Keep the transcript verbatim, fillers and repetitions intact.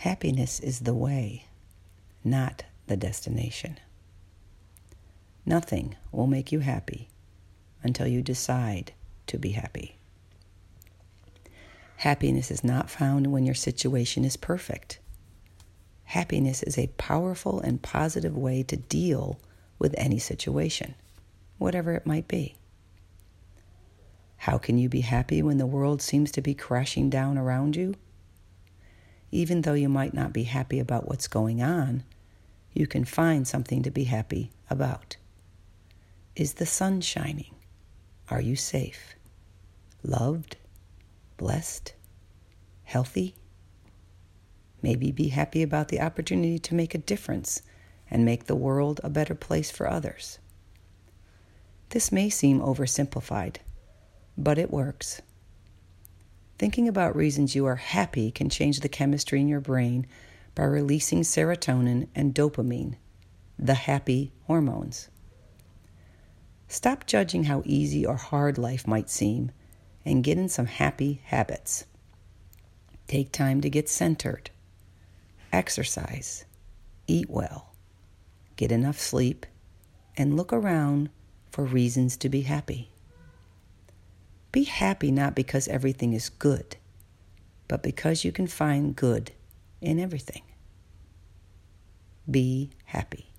Happiness is the way, not the destination. Nothing will make you happy until you decide to be happy. Happiness is not found when your situation is perfect. Happiness is a powerful and positive way to deal with any situation, whatever it might be. How can you be happy when the world seems to be crashing down around you? Even though you might not be happy about what's going on, you can find something to be happy about. Is the sun shining? Are you safe? Loved? Blessed? Healthy? Maybe be happy about the opportunity to make a difference and make the world a better place for others. This may seem oversimplified, but it works. Thinking about reasons you are happy can change the chemistry in your brain by releasing serotonin and dopamine, the happy hormones. Stop judging how easy or hard life might seem and get in some happy habits. Take time to get centered. Exercise. Eat well. Get enough sleep. And look around for reasons to be happy. Be happy not because everything is good, but because you can find good in everything. Be happy.